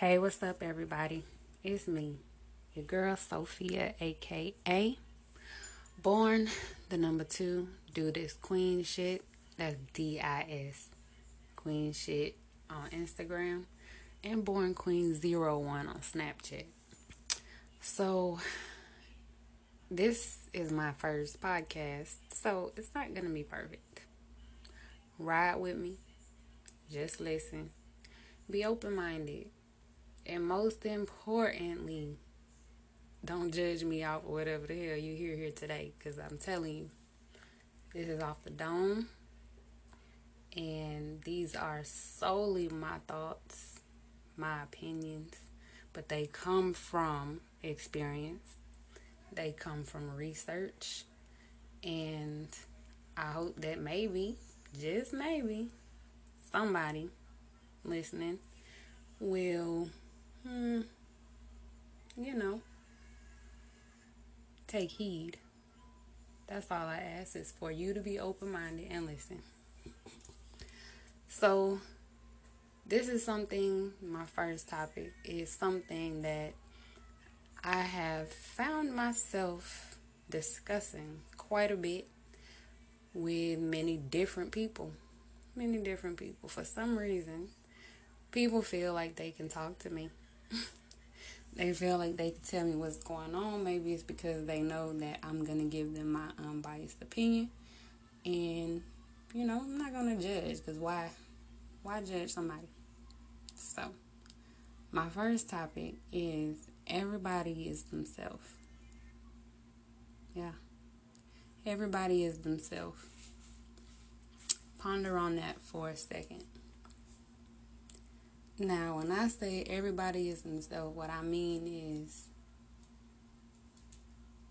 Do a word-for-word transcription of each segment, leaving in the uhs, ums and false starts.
Hey, what's up, everybody? It's me, your girl Sophia, aka Born the number two. Do this queen shit. That's D I S queen shit on Instagram, and Born Queen zero one on Snapchat. So this is my first podcast, so it's not gonna be perfect. Ride with me. Just listen. Be open minded. And most importantly, don't judge me off whatever the hell you hear here today. Because I'm telling you, this is off the dome. And these are solely my thoughts, my opinions. But they come from experience. They come from research. And I hope that maybe, just maybe, somebody listening will... Hmm, you know, take heed. That's all I ask, is for you to be open-minded and listen. So, this is something, my first topic, is something that I have found myself discussing quite a bit with many different people. Many different people. For some reason, people feel like they can talk to me. They feel like they can tell me what's going on. Maybe it's because they know that I'm going to give them my unbiased opinion. And, you know, I'm not going to judge. Because why, why judge somebody? So, my first topic is everybody is themselves. Yeah. Everybody is themselves. Ponder on that for a second. Now, when I say everybody is themselves, what I mean is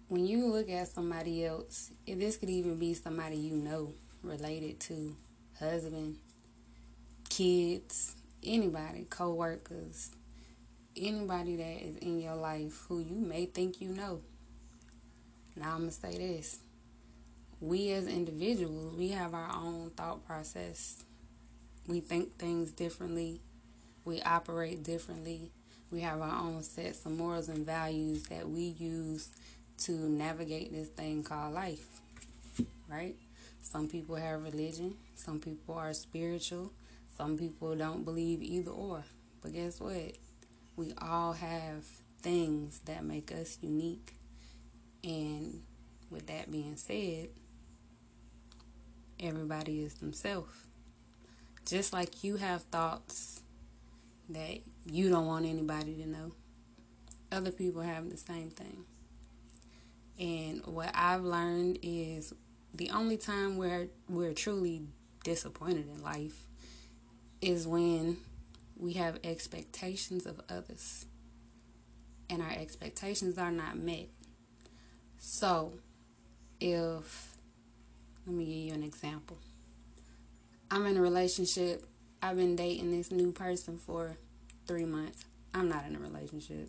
when you look at somebody else, and this could even be somebody you know, related to, husband, kids, anybody, co-workers, anybody that is in your life who you may think you know. Now, I'm going to say this. We as individuals, we have our own thought process. We think things differently. We operate differently. We have our own sets of morals and values that we use to navigate this thing called life, right? Some people have religion. Some people are spiritual. Some people don't believe either or. But guess what? We all have things that make us unique. And with that being said, everybody is themselves. Just like you have thoughts that you don't want anybody to know, other people have the same thing. And what I've learned is the only time where we're truly disappointed in life is when we have expectations of others and our expectations are not met. So, if, let me give you an example. I'm in a relationship. I've been dating this new person for three months. I'm not in a relationship.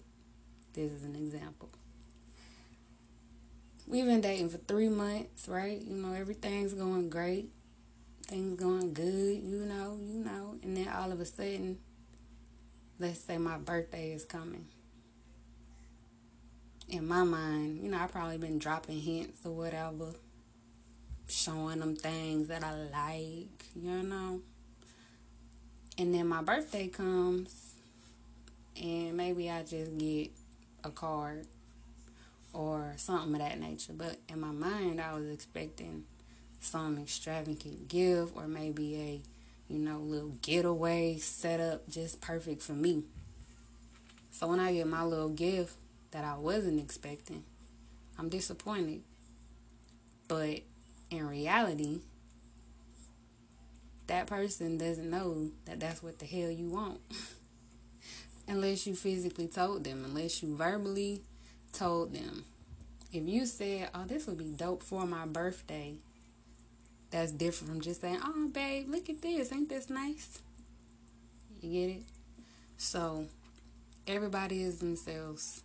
This is an example. We've been dating for three months, right? You know, everything's going great. Things going good, you know, you know. And then all of a sudden, let's say my birthday is coming. In my mind, you know, I've probably been dropping hints or whatever. Showing them things that I like, you know. And then my birthday comes, and maybe I just get a card or something of that nature. But in my mind, I was expecting some extravagant gift or maybe a, you know, little getaway set up just perfect for me. So when I get my little gift that I wasn't expecting, I'm disappointed. But in reality, that person doesn't know that that's what the hell you want. Unless you physically told them. Unless you verbally told them. If you said, oh, this would be dope for my birthday, that's different from just saying, oh, babe, look at this. Ain't this nice? You get it? So, everybody is themselves.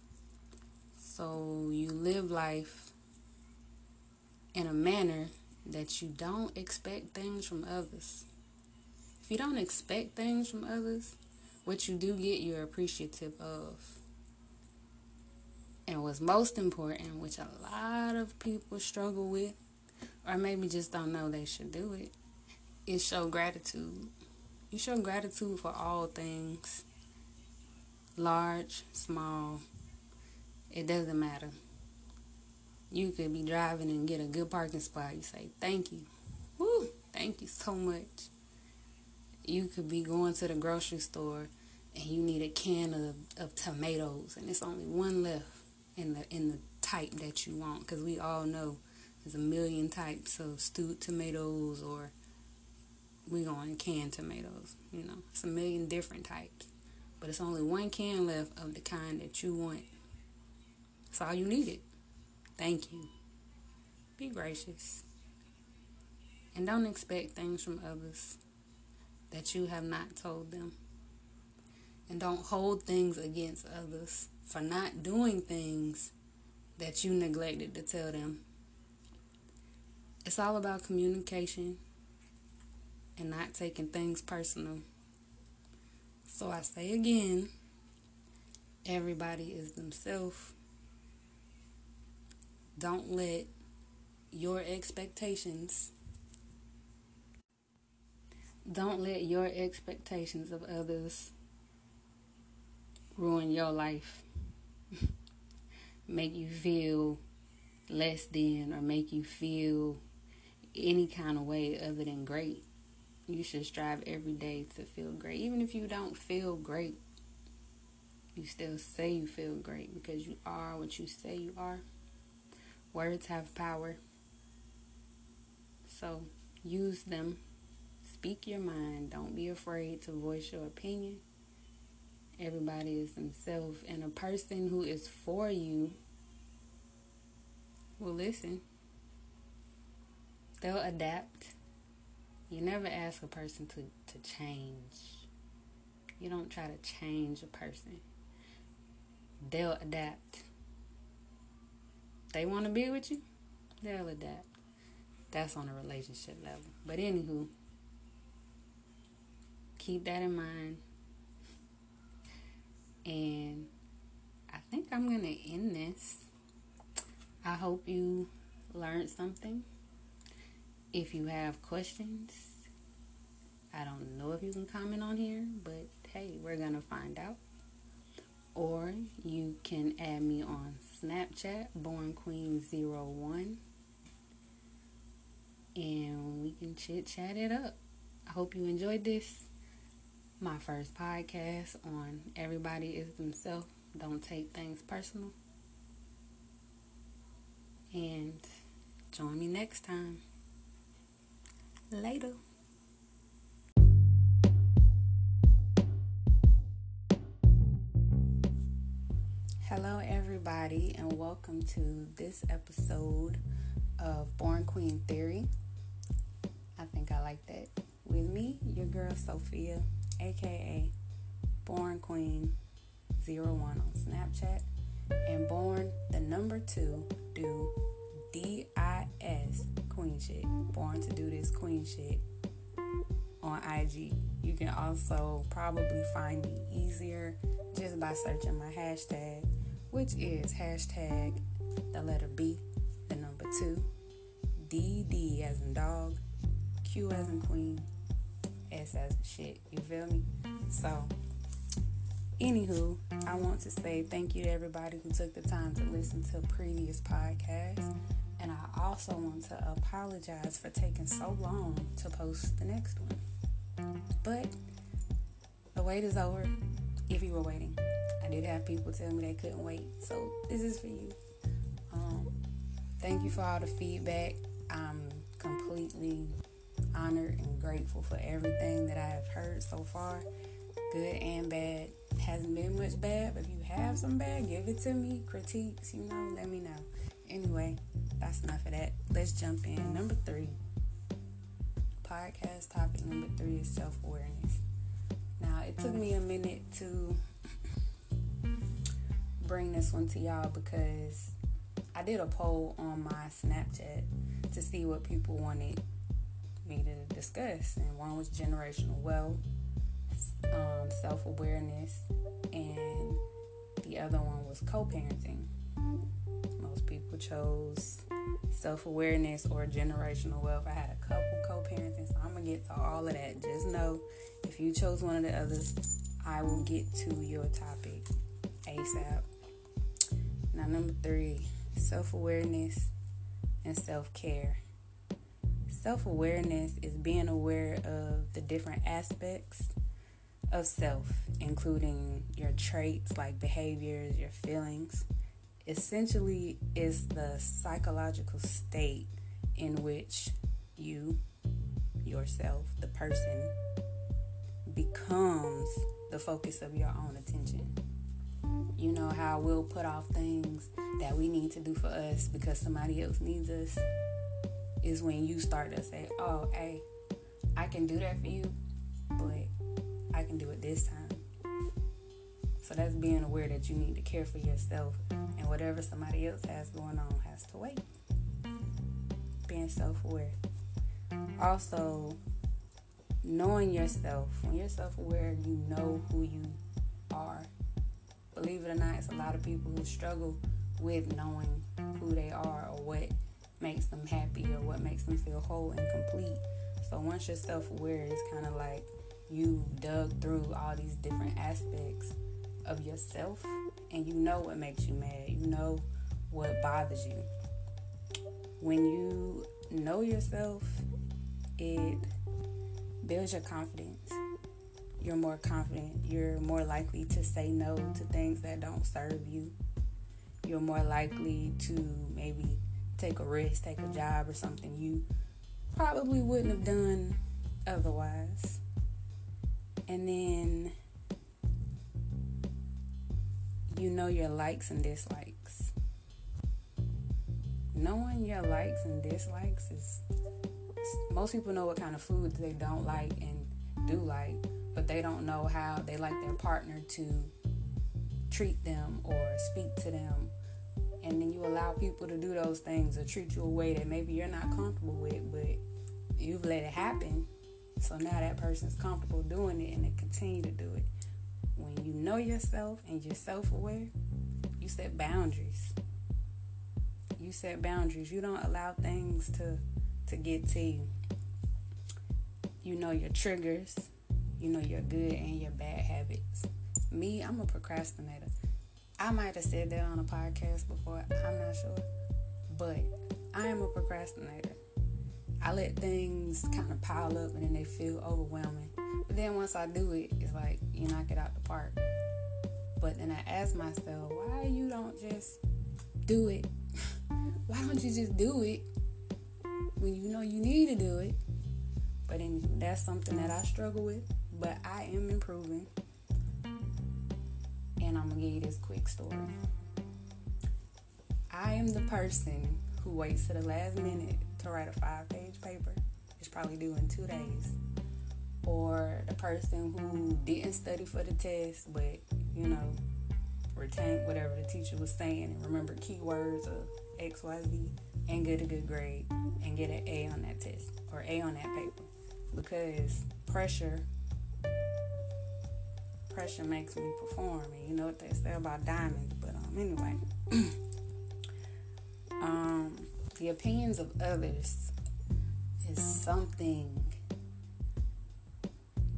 So, you live life in a manner that you don't expect things from others. If you don't expect things from others, what you do get, you're appreciative of. And what's most important, which a lot of people struggle with, or maybe just don't know they should do it, is show gratitude. You show gratitude for all things, large, small, it doesn't matter. You could be driving and get a good parking spot. You say, thank you. Woo, thank you so much. You could be going to the grocery store and you need a can of, of tomatoes, and it's only one left in the in the type that you want, because we all know there's a million types of stewed tomatoes, or we're going canned tomatoes. You know, it's a million different types, but it's only one can left of the kind that you want. That's all you needed. Thank you. Be gracious. And don't expect things from others that you have not told them. And don't hold things against others for not doing things that you neglected to tell them. It's all about communication and not taking things personal. So I say again, everybody is themselves. Don't let your expectations, don't let your expectations of others ruin your life, make you feel less than, or make you feel any kind of way other than great. You should strive every day to feel great. Even if you don't feel great, you still say you feel great, because you are what you say you are. Words have power. So use them. Speak your mind. Don't be afraid to voice your opinion. Everybody is themselves, and a person who is for you will listen. They'll adapt. You never ask a person to, to change. You don't try to change a person. They'll adapt. They want to be with you, they'll adapt. That's on a relationship level. But anywho, keep that in mind. And I think I'm going to end this. I hope you learned something. If you have questions, I don't know if you can comment on here, but hey, we're going to find out. Or you can add me on Snapchat, born queen zero one, and we can chit chat it up. I hope you enjoyed this, my first podcast on Everybody Is Themselves. Don't take things personal. And join me next time. Later. Hello everybody, and welcome to this episode of Born Queen Theory. I think I like that. With me, your girl Sophia, aka Born Queen zero one on Snapchat, and Born the number two do D I S Queen Shit. Born to do this Queen Shit on I G. You can also probably find me easier just by searching my hashtag, which is hashtag the letter B, the number two, D, D as in dog, Q as in queen, S as in shit. You feel me? So, anywho, I want to say thank you to everybody who took the time to listen to previous podcasts. And I also want to apologize for taking so long to post the next one. But the wait is over, if you were waiting. I did have people tell me they couldn't wait, so this is for you. Um, thank you for all the feedback. I'm completely honored and grateful for everything that I have heard so far, good and bad. Hasn't been much bad, but if you have some bad, give it to me. Critiques, you know, let me know. Anyway, that's enough of that. Let's jump in. Number three. Podcast topic number three is self-awareness. Now, it took me a minute to bring this one to y'all, because I did a poll on my Snapchat to see what people wanted me to discuss, and one was generational wealth, um, self-awareness, and the other one was co-parenting. Most people chose self-awareness or generational wealth. I had a couple co-parenting, so I'm going to get to all of that. Just know if you chose one of the others, I will get to your topic ASAP. Now, number three, self-awareness and self-care. Self-awareness is being aware of the different aspects of self, including your traits like behaviors, your feelings. Essentially, it's the psychological state in which you, yourself, the person, becomes the focus of your own attention. You know how we'll put off things that we need to do for us because somebody else needs us? Is when you start to say, oh, hey, I can do that for you, but I can do it this time. So that's being aware that you need to care for yourself, and whatever somebody else has going on has to wait. Being self-aware. Also, knowing yourself. When you're self-aware, you know who you are. Believe it or not, it's a lot of people who struggle with knowing who they are or what makes them happy or what makes them feel whole and complete. So once you're self-aware, it's kind of like you dug through all these different aspects of yourself, and you know what makes you mad. You know what bothers you. When you know yourself, it builds your confidence. You're more confident. You're more likely to say no to things that don't serve you. You're more likely to maybe take a risk, take a job or something you probably wouldn't have done otherwise. And then you know your likes and dislikes. Knowing your likes and dislikes is, most people know what kind of food they don't like and do like, but they don't know how they like their partner to treat them or speak to them. And then you allow people to do those things or treat you a way that maybe you're not comfortable with, but you've let it happen. So now that person's comfortable doing it, and they continue to do it. When you know yourself and you're self-aware, you set boundaries. You set boundaries. You don't allow things to, to get to you. You know your triggers. You know your good and your bad habits. Me, I'm a procrastinator. I might have said that on a podcast before, I'm not sure, but I am a procrastinator. I let things kind of pile up and then they feel overwhelming, but then once I do it, it's like you knock it out the park. But then I ask myself, why you don't just do it? Why don't you just do it when you know you need to do it? But then that's something that I struggle with, but I am improving. And I'm going to give you this quick story. I am the person who waits to the last minute to write a five-page paper. It's probably due in two days. Or the person who didn't study for the test, but, you know, retained whatever the teacher was saying and remembered keywords of X, Y, Z and get a good grade and get an A on that test or A on that paper. Because pressure... Pressure makes me perform, and you know what they say about diamonds, but um, anyway. um, the opinions of others is something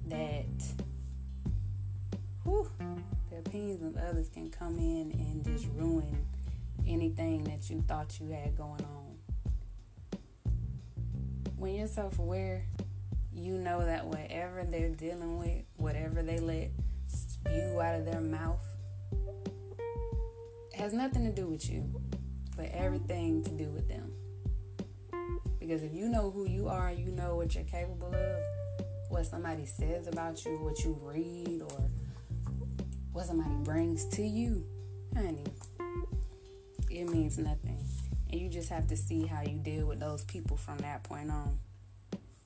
that, whew, the opinions of others can come in and just ruin anything that you thought you had going on. When you're self-aware, you know that whatever they're dealing with, whatever they let spew out of their mouth, it has nothing to do with you, but everything to do with them. Because if you know who you are, you know what you're capable of, what somebody says about you, what you read, or what somebody brings to you, honey, it means nothing. And you just have to see how you deal with those people from that point on.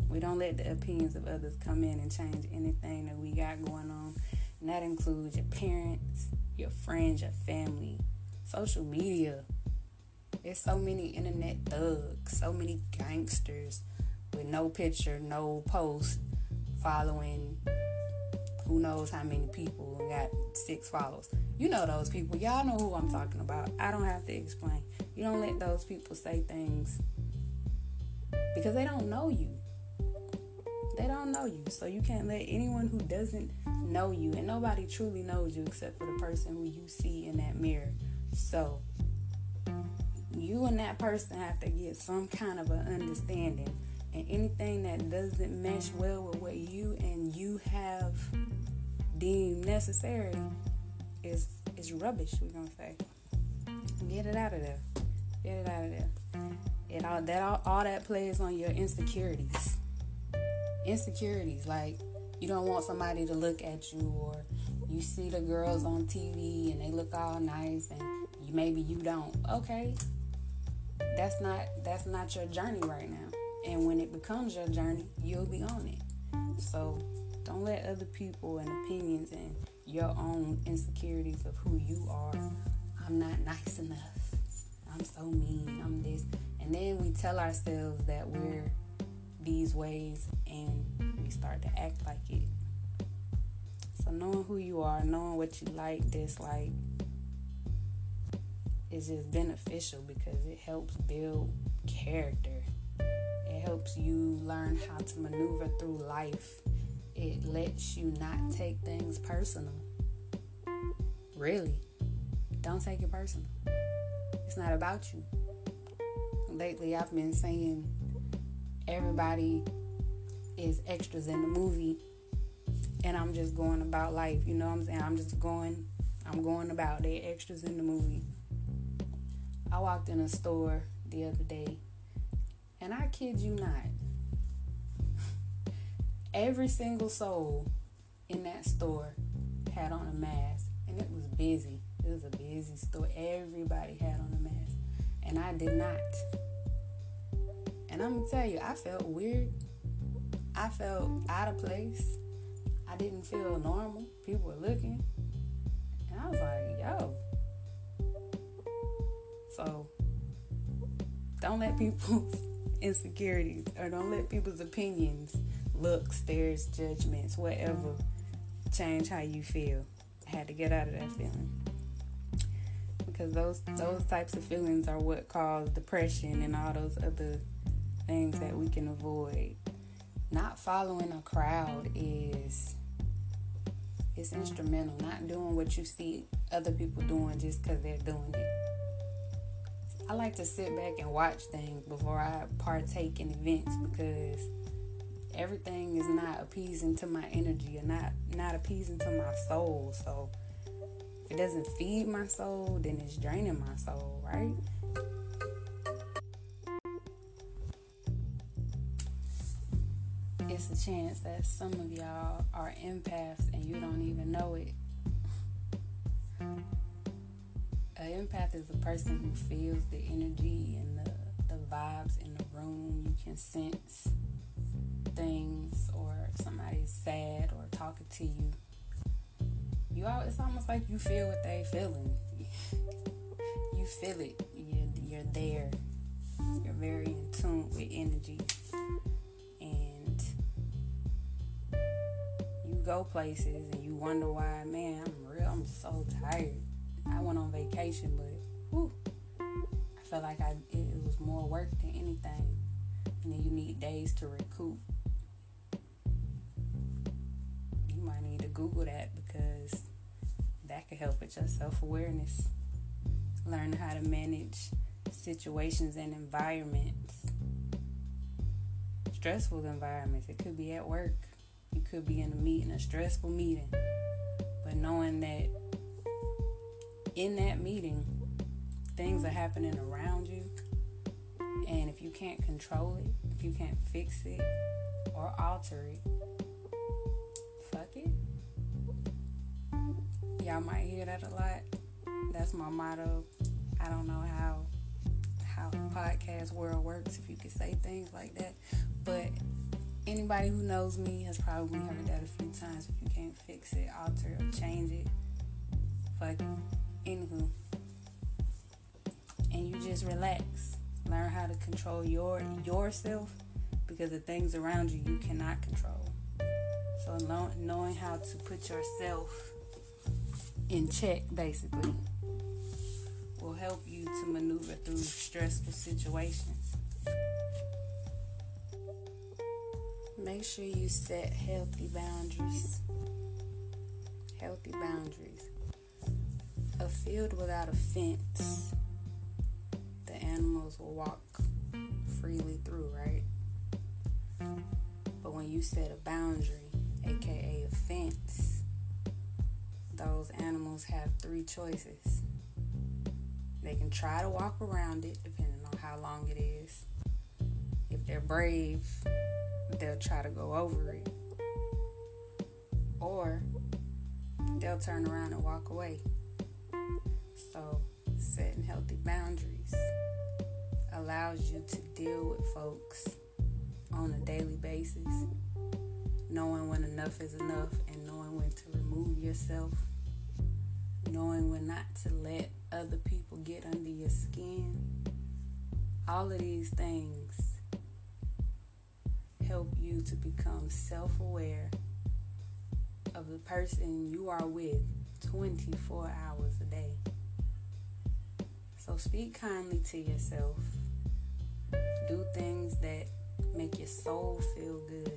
We don't let the opinions of others come in and change anything that we got going on. And that includes your parents, your friends, your family, social media. There's so many internet thugs, so many gangsters with no picture, no post, following who knows how many people and got six followers. You know those people. Y'all know who I'm talking about. I don't have to explain. You don't let those people say things because they don't know you. They don't know you. So you can't let anyone who doesn't know you, and nobody truly knows you except for the person who you see in that mirror. So you and that person have to get some kind of an understanding. And anything that doesn't mesh well with what you and you have deemed necessary is is rubbish, we're going to say. Get it out of there. Get it out of there. It all that all, all that plays on your insecurities. Insecurities, like you don't want somebody to look at you, or you see the girls on T V and they look all nice and you, maybe you don't. Okay, that's not that's not your journey right now. And when it becomes your journey, you'll be on it. So don't let other people and opinions and your own insecurities of who you are. I'm not nice enough. I'm so mean. I'm this. And then we tell ourselves that we're these ways and we start to act like it. So knowing who you are, knowing what you like, dislike, is just beneficial because it helps build character. It helps you learn how to maneuver through life. It lets you not take things personal. Really. Don't take it personal. It's not about you. Lately, I've been saying everybody is extras in the movie, and I'm just going about life. You know what I'm saying? I'm just going, I'm going about. They're extras in the movie. I walked in a store the other day, and I kid you not, every single soul in that store had on a mask. And it was busy. It was a busy store. Everybody had on a mask. And I did not. And I'm going to tell you, I felt weird. I felt out of place. I didn't feel normal. People were looking. And I was like, yo. So, don't let people's insecurities, or don't let people's opinions, looks, stares, judgments, whatever, change how you feel. I had to get out of that feeling, because those those types of feelings are what cause depression and all those other things that we can avoid. Not following a crowd is it's instrumental. Not doing what you see other people doing just because they're doing it. I like to sit back and watch things before I partake in events, because everything is not appeasing to my energy or not, not appeasing to my soul. So if it doesn't feed my soul, then it's draining my soul, right? It's a chance that some of y'all are empaths and you don't even know it. An empath is a person who feels the energy and the, the vibes in the room. You can sense things, or somebody's sad or talking to you. You all, it's almost like you feel what they're feeling. You feel it. You're, you're there. You're very in tune with energy. And you go places and you wonder why, man, I'm real, I'm so tired. I went on vacation, but whew, I felt like I it, it was more work than anything. And then you need days to recoup. You might need to Google that, because that could help with your self-awareness. Learn how to manage situations and environments. Stressful environments. It could be at work. You could be in a meeting, a stressful meeting. But knowing that in that meeting, things are happening around you, and if you can't control it, if you can't fix it or alter it, fuck it. Y'all might hear that a lot. That's my motto. I don't know how how the podcast world works, if you could say things like that, but anybody who knows me has probably heard that a few times. If you can't fix it, alter or change it, fuck it. Anywho, and you just relax. Learn how to control your yourself, because the things around you you cannot control. So So knowing how to put yourself in check, basically, will help you to maneuver through stressful situations. Make sure you set healthy boundaries. Healthy boundaries. A field without a fence, the animals will walk freely through, right? But when you set a boundary, aka a fence, those animals have three choices. They can try to walk around it, depending on how long it is. If they're brave, they'll try to go over it. Or they'll turn around and walk away. So, setting healthy boundaries allows you to deal with folks on a daily basis, knowing when enough is enough and knowing when to remove yourself, knowing when not to let other people get under your skin. All of these things help you to become self-aware of the person you are with twenty-four hours a day. So speak kindly to yourself. Do things that make your soul feel good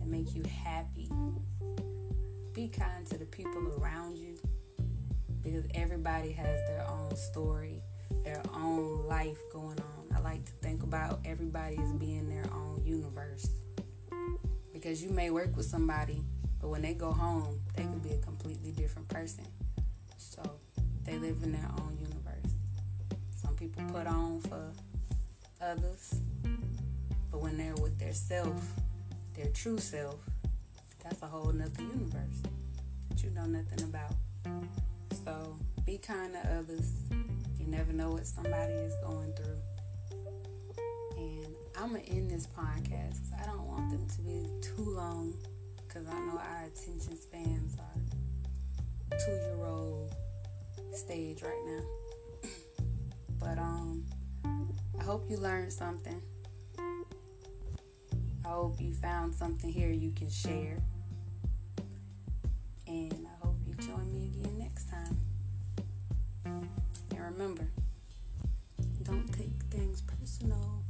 and make you happy. Be kind to the people around you, because everybody has their own story, their own life going on. I like to think about everybody as being their own universe, because you may work with somebody, but when they go home, they could be a completely different person. So they live in their own universe. Some people put on for others, but when they're with their self, their true self, that's a whole nother universe that you know nothing about. So be kind to others. You never know what somebody is going through. And I'm going to end this podcast because I don't want them to be too long, because I know our attention spans are two-year-old stage right now. But um, I hope you learned something. I hope you found something here you can share. And I hope you join me again next time. And remember, don't take things personal.